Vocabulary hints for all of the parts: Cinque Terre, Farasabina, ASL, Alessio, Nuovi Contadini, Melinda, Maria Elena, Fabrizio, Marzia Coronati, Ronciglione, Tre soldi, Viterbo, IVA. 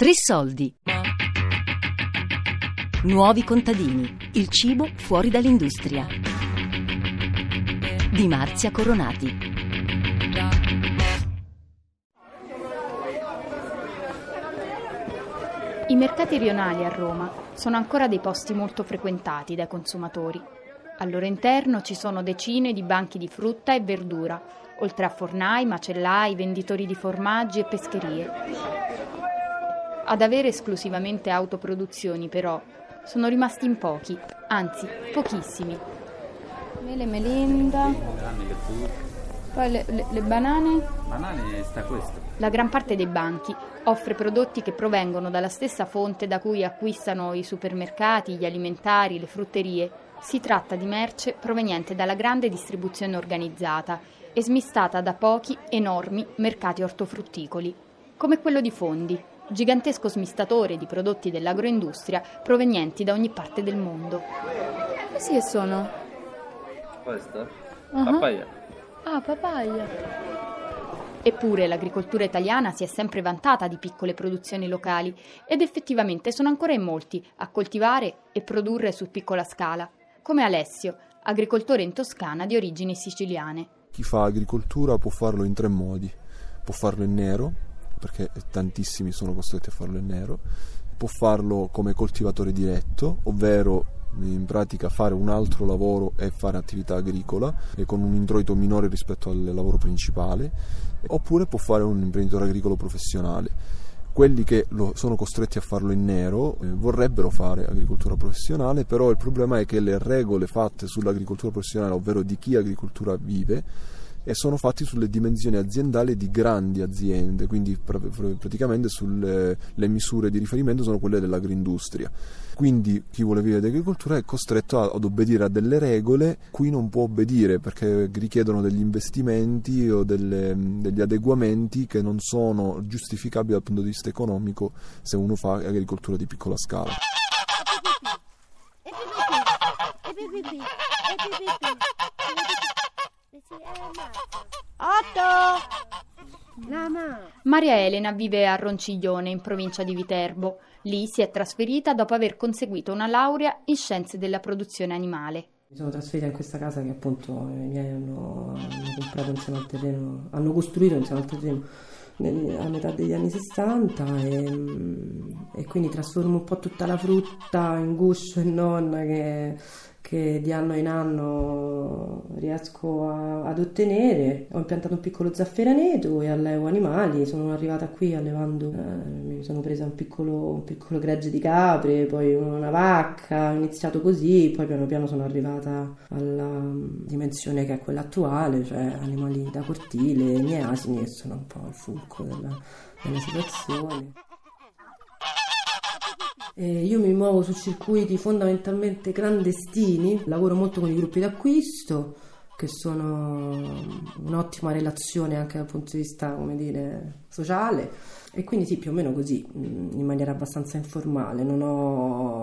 Tre soldi. Nuovi contadini. Il cibo fuori dall'industria. Di Marzia Coronati. I mercati rionali a Roma sono ancora dei posti molto frequentati dai consumatori. Al loro interno ci sono decine di banchi di frutta e verdura, oltre a fornai, macellai, venditori di formaggi e pescherie. Ad avere esclusivamente autoproduzioni, però, sono rimasti in pochi, anzi, pochissimi. Mele, melinda, poi le banane. Banane sta questo. La gran parte dei banchi offre prodotti che provengono dalla stessa fonte da cui acquistano i supermercati, gli alimentari, le frutterie. Si tratta di merce proveniente dalla grande distribuzione organizzata e smistata da pochi, enormi mercati ortofrutticoli, come quello di Fondi. Gigantesco smistatore di prodotti dell'agroindustria provenienti da ogni parte del mondo. Questi che sono? Questa? Uh-huh. Papaya. Ah, papaya. Eppure l'agricoltura italiana si è sempre vantata di piccole produzioni locali ed effettivamente sono ancora in molti a coltivare e produrre su piccola scala, come Alessio, agricoltore in Toscana di origini siciliane. Chi fa agricoltura può farlo in tre modi. Può farlo in nero, perché tantissimi sono costretti a farlo in nero, può farlo come coltivatore diretto, ovvero in pratica fare un altro lavoro e fare attività agricola e con un introito minore rispetto al lavoro principale, oppure può fare un imprenditore agricolo professionale. Quelli che sono costretti a farlo in nero vorrebbero fare agricoltura professionale, però il problema è che le regole fatte sull'agricoltura professionale, ovvero di chi agricoltura vive, e sono fatti sulle dimensioni aziendali di grandi aziende, quindi praticamente sulle le misure di riferimento sono quelle dell'agroindustria. Quindi chi vuole vivere di agricoltura è costretto ad obbedire a delle regole cui non può obbedire, perché richiedono degli investimenti o degli adeguamenti che non sono giustificabili dal punto di vista economico se uno fa agricoltura di piccola scala. Maria Elena vive a Ronciglione, in provincia di Viterbo. Lì si è trasferita dopo aver conseguito una laurea in scienze della produzione animale. Mi sono trasferita in questa casa che appunto i miei hanno comprato insieme al terreno, hanno costruito insieme al terreno a metà degli anni 60 e quindi trasformo un po' tutta la frutta in guscio e nonna che di anno in anno riesco ad ottenere. Ho impiantato un piccolo zafferaneto e allevo animali. Sono arrivata qui allevando, mi sono presa un piccolo gregge di capre, poi una vacca, ho iniziato così, poi piano piano sono arrivata alla dimensione che è quella attuale, cioè animali da cortile, i miei asini che sono un po' il fulcro della situazione. Io mi muovo su circuiti fondamentalmente clandestini, lavoro molto con i gruppi d'acquisto, che sono un'ottima relazione anche dal punto di vista, come dire, sociale, e quindi sì, più o meno così, in maniera abbastanza informale.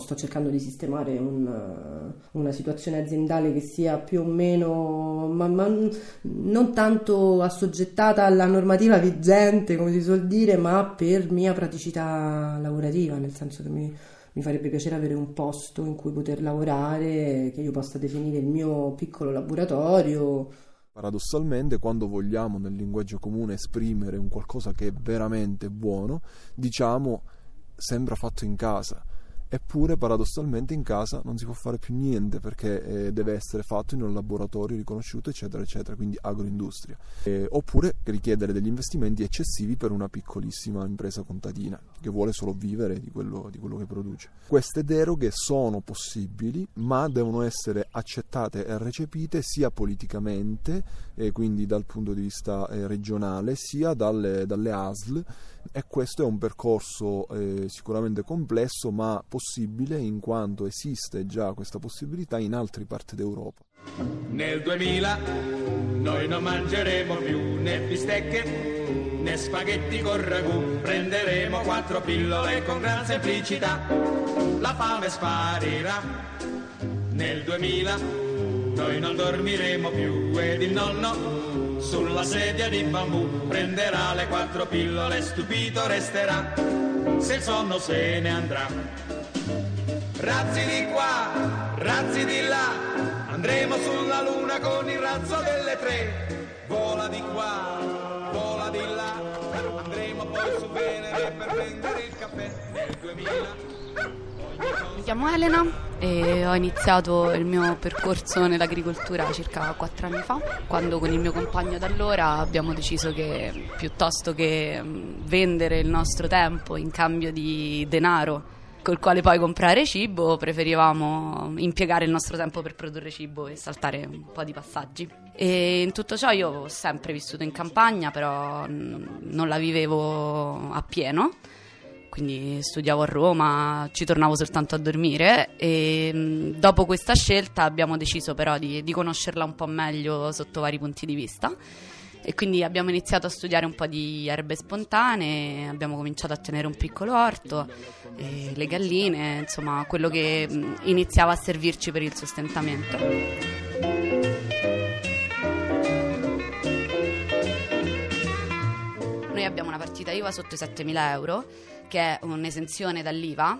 Sto cercando di sistemare una situazione aziendale che sia più o meno, ma non tanto assoggettata alla normativa vigente, come si suol dire, ma per mia praticità lavorativa, nel senso che mi farebbe piacere avere un posto in cui poter lavorare, che io possa definire il mio piccolo laboratorio. Paradossalmente, quando vogliamo nel linguaggio comune esprimere un qualcosa che è veramente buono, diciamo sembra fatto in casa. Eppure paradossalmente in casa non si può fare più niente, perché deve essere fatto in un laboratorio riconosciuto, eccetera eccetera, quindi agroindustria, oppure richiedere degli investimenti eccessivi per una piccolissima impresa contadina che vuole solo vivere di quello che produce. Queste deroghe sono possibili, ma devono essere accettate e recepite sia politicamente, quindi dal punto di vista regionale, sia dalle ASL, e questo è un percorso sicuramente complesso ma possibile, in quanto esiste già questa possibilità in altre parti d'Europa. Nel 2000 noi non mangeremo più né bistecche né spaghetti con ragù, prenderemo 4 pillole con gran semplicità, la fame sparirà. Nel 2000 noi non dormiremo più ed il nonno sulla sedia di bambù prenderà le 4 pillole, stupito resterà. se il sonno se ne andrà. Razzi di qua, razzi di là, andremo sulla luna con il razzo delle tre. Vola di qua, vola di là, andremo poi su Venere per prendere il caffè nel 2000. Mi chiamo Elena e ho iniziato il mio percorso nell'agricoltura circa 4 anni fa, quando con il mio compagno d'allora abbiamo deciso che piuttosto che vendere il nostro tempo in cambio di denaro col quale poi comprare cibo, preferivamo impiegare il nostro tempo per produrre cibo e saltare un po' di passaggi. E in tutto ciò io ho sempre vissuto in campagna, però non la vivevo appieno. Quindi studiavo a Roma, ci tornavo soltanto a dormire e dopo questa scelta abbiamo deciso però di conoscerla un po' meglio sotto vari punti di vista e quindi abbiamo iniziato a studiare un po' di erbe spontanee, abbiamo cominciato a tenere un piccolo orto, le galline, insomma quello che iniziava a servirci per il sostentamento. Noi abbiamo una partita IVA sotto i 7.000 euro, che è un'esenzione dall'IVA,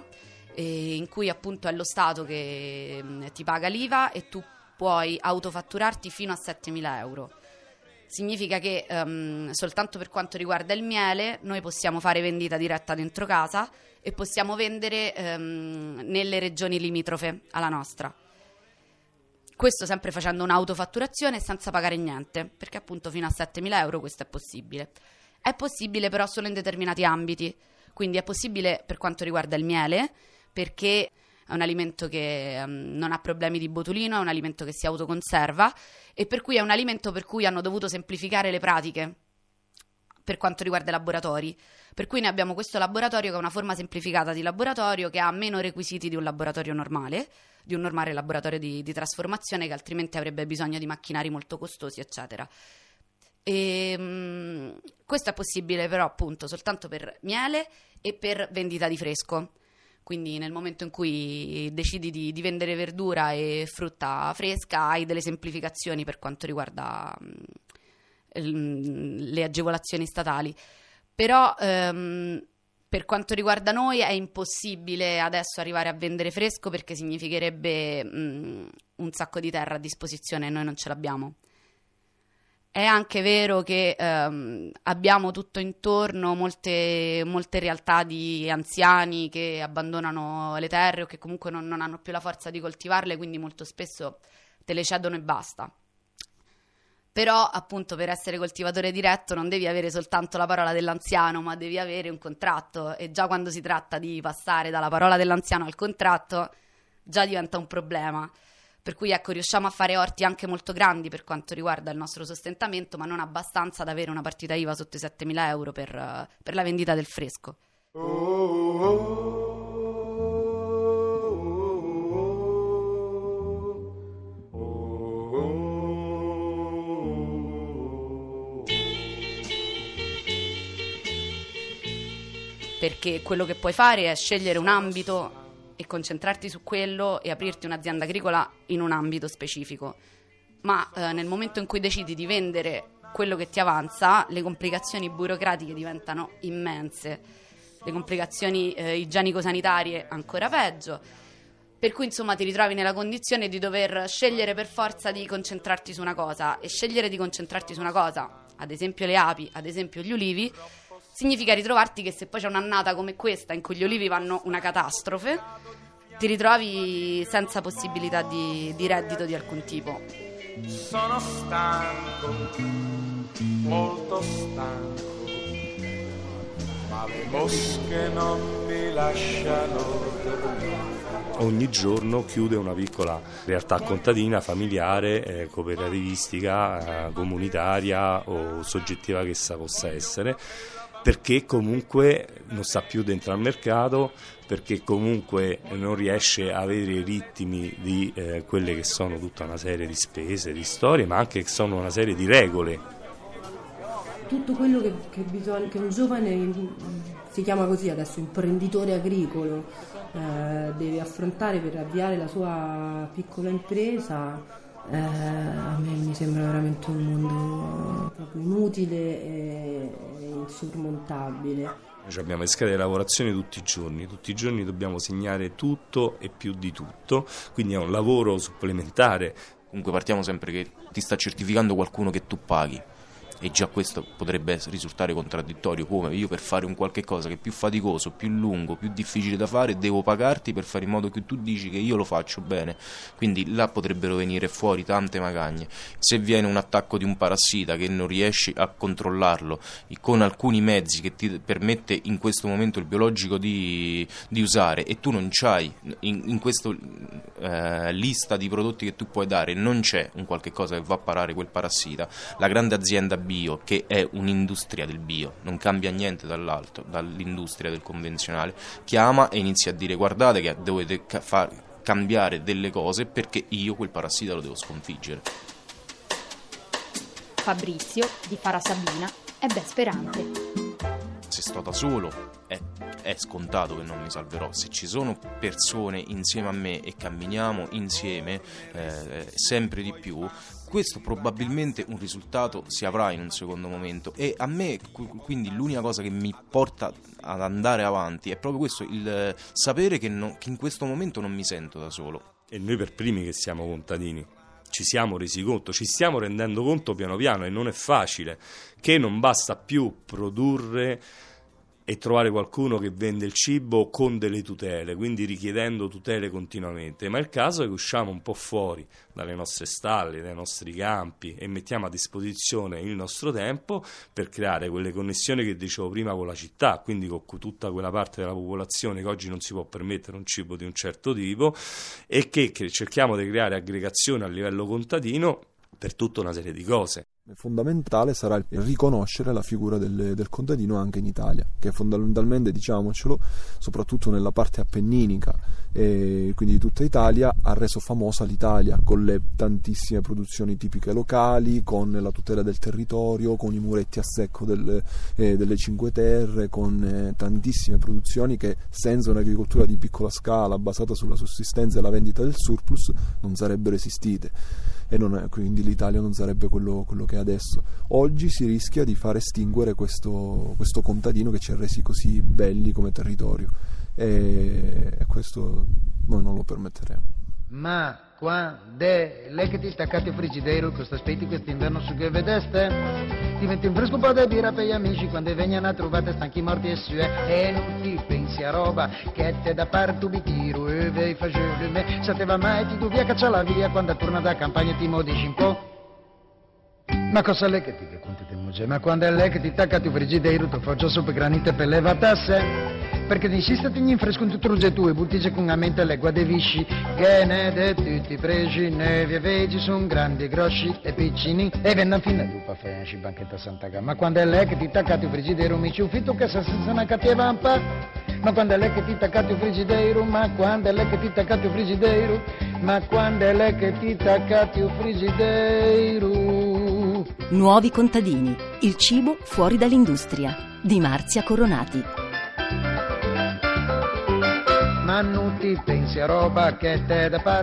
in cui appunto è lo Stato che ti paga l'IVA e tu puoi autofatturarti fino a 7.000 euro. Significa che soltanto per quanto riguarda il miele noi possiamo fare vendita diretta dentro casa e possiamo vendere nelle regioni limitrofe alla nostra. Questo sempre facendo un'autofatturazione senza pagare niente, perché appunto fino a 7.000 euro questo è possibile. È possibile però solo in determinati ambiti, quindi è possibile per quanto riguarda il miele perché è un alimento che non ha problemi di botulino, è un alimento che si autoconserva e per cui è un alimento per cui hanno dovuto semplificare le pratiche per quanto riguarda i laboratori. Per cui noi abbiamo questo laboratorio che è una forma semplificata di laboratorio che ha meno requisiti di un laboratorio normale, di un normale laboratorio di trasformazione che altrimenti avrebbe bisogno di macchinari molto costosi, eccetera. E, questo è possibile però appunto soltanto per miele e per vendita di fresco, quindi nel momento in cui decidi di vendere verdura e frutta fresca hai delle semplificazioni per quanto riguarda le agevolazioni statali, però per quanto riguarda noi è impossibile adesso arrivare a vendere fresco perché significherebbe un sacco di terra a disposizione e noi non ce l'abbiamo. È anche vero che abbiamo tutto intorno molte realtà di anziani che abbandonano le terre o che comunque non hanno più la forza di coltivarle, quindi molto spesso te le cedono e basta. Però appunto per essere coltivatore diretto non devi avere soltanto la parola dell'anziano, ma devi avere un contratto e già quando si tratta di passare dalla parola dell'anziano al contratto già diventa un problema. Per cui ecco, riusciamo a fare orti anche molto grandi per quanto riguarda il nostro sostentamento, ma non abbastanza ad avere una partita IVA sotto i 7.000 euro per la vendita del fresco. Perché quello che puoi fare è scegliere un ambito e concentrarti su quello e aprirti un'azienda agricola in un ambito specifico, ma nel momento in cui decidi di vendere quello che ti avanza le complicazioni burocratiche diventano immense, le complicazioni igienico-sanitarie ancora peggio, per cui insomma ti ritrovi nella condizione di dover scegliere per forza di concentrarti su una cosa, e scegliere di concentrarti su una cosa, ad esempio le api, ad esempio gli ulivi, significa ritrovarti che se poi c'è un'annata come questa in cui gli olivi vanno una catastrofe, ti ritrovi senza possibilità di reddito di alcun tipo. Sono stanco, molto stanco, ma le mosche non mi lasciano dormire. Ogni giorno chiude una piccola realtà contadina, familiare, cooperativistica, comunitaria o soggettiva che essa possa essere, perché comunque non sta più dentro al mercato, perché comunque non riesce a avere i ritmi di quelle che sono tutta una serie di spese, di storie, ma anche che sono una serie di regole. Tutto quello che un giovane, si chiama così adesso, imprenditore agricolo, deve affrontare per avviare la sua piccola impresa, a me mi sembra veramente un mondo proprio inutile e insormontabile. Noi abbiamo le schede di lavorazione tutti i giorni dobbiamo segnare tutto e più di tutto, quindi è un lavoro supplementare. Comunque partiamo sempre che ti sta certificando qualcuno che tu paghi e già questo potrebbe risultare contraddittorio, come io per fare un qualche cosa che è più faticoso, più lungo, più difficile da fare devo pagarti per fare in modo che tu dici che io lo faccio bene, quindi là potrebbero venire fuori tante magagne. Se viene un attacco di un parassita che non riesci a controllarlo con alcuni mezzi che ti permette in questo momento il biologico di usare e tu non c'hai in questa lista di prodotti che tu puoi dare, non c'è un qualche cosa che va a parare quel parassita, la grande azienda bio, che è un'industria del bio, non cambia niente dall'alto, dall'industria del convenzionale, chiama e inizia a dire guardate che dovete far cambiare delle cose perché io quel parassita lo devo sconfiggere. Fabrizio di Farasabina è ben sperante. Se sto da solo è scontato che non mi salverò, se ci sono persone insieme a me e camminiamo insieme sempre di più, questo probabilmente un risultato si avrà in un secondo momento. E a me quindi l'unica cosa che mi porta ad andare avanti è proprio questo, il sapere che in questo momento non mi sento da solo. E noi per primi che siamo contadini ci siamo resi conto, ci stiamo rendendo conto piano piano, e non è facile, che non basta più produrre e trovare qualcuno che vende il cibo con delle tutele, quindi richiedendo tutele continuamente, ma il caso è che usciamo un po' fuori dalle nostre stalle, dai nostri campi e mettiamo a disposizione il nostro tempo per creare quelle connessioni che dicevo prima con la città, quindi con tutta quella parte della popolazione che oggi non si può permettere un cibo di un certo tipo e che cerchiamo di creare aggregazione a livello contadino per tutta una serie di cose. Fondamentale sarà il riconoscere la figura del contadino anche in Italia, che fondamentalmente, diciamocelo, soprattutto nella parte appenninica e quindi di tutta Italia, ha reso famosa l'Italia con le tantissime produzioni tipiche locali, con la tutela del territorio, con i muretti a secco delle Cinque Terre, con tantissime produzioni che senza un'agricoltura di piccola scala basata sulla sussistenza e la vendita del surplus non sarebbero esistite, e quindi l'Italia non sarebbe quello che adesso. Oggi si rischia di far estinguere questo contadino che ci ha resi così belli come territorio, e questo noi non lo permetteremo. Ma quando è lei che ti staccate il frigidero, questo aspetti quest'inverno su che vedeste? Diventi un fresco un po' da birra per gli amici, quando vengono a trovate stanchi morti e sue, e non ti pensi a roba che te da parto mi tiro, e vei facevi me, sapeva mai ti dubbi a cacciarla via, quando torna da campagna ti modisci un po'. Ma cosa è lei che ti racconti di moglie? Ma quando è lei che ti tacca tu frigideiro, tu faccio sopra granite per levatasse? Perché ti insiste ti infresco in tutto il tuo e buttici con la mente le guadevisci. Che ne de tutti pregi, nevi e vegi, sono grandi, grossi e piccini. E vengono fino a dopo a fare banchetta Santa Gama. Ma quando è lei che ti tacca tu frigideiro, mi ci uffitto che se senza una cattiva un po'. Ma quando è lei che ti tacca tu frigideiro, ma quando è lei che ti tacca tu frigideiro, ma quando è lei che ti tacca tu frigideiro. Nuovi contadini, il cibo fuori dall'industria, di Marzia Coronati.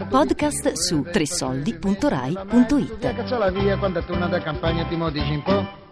Podcast su tresoldi.rai.it.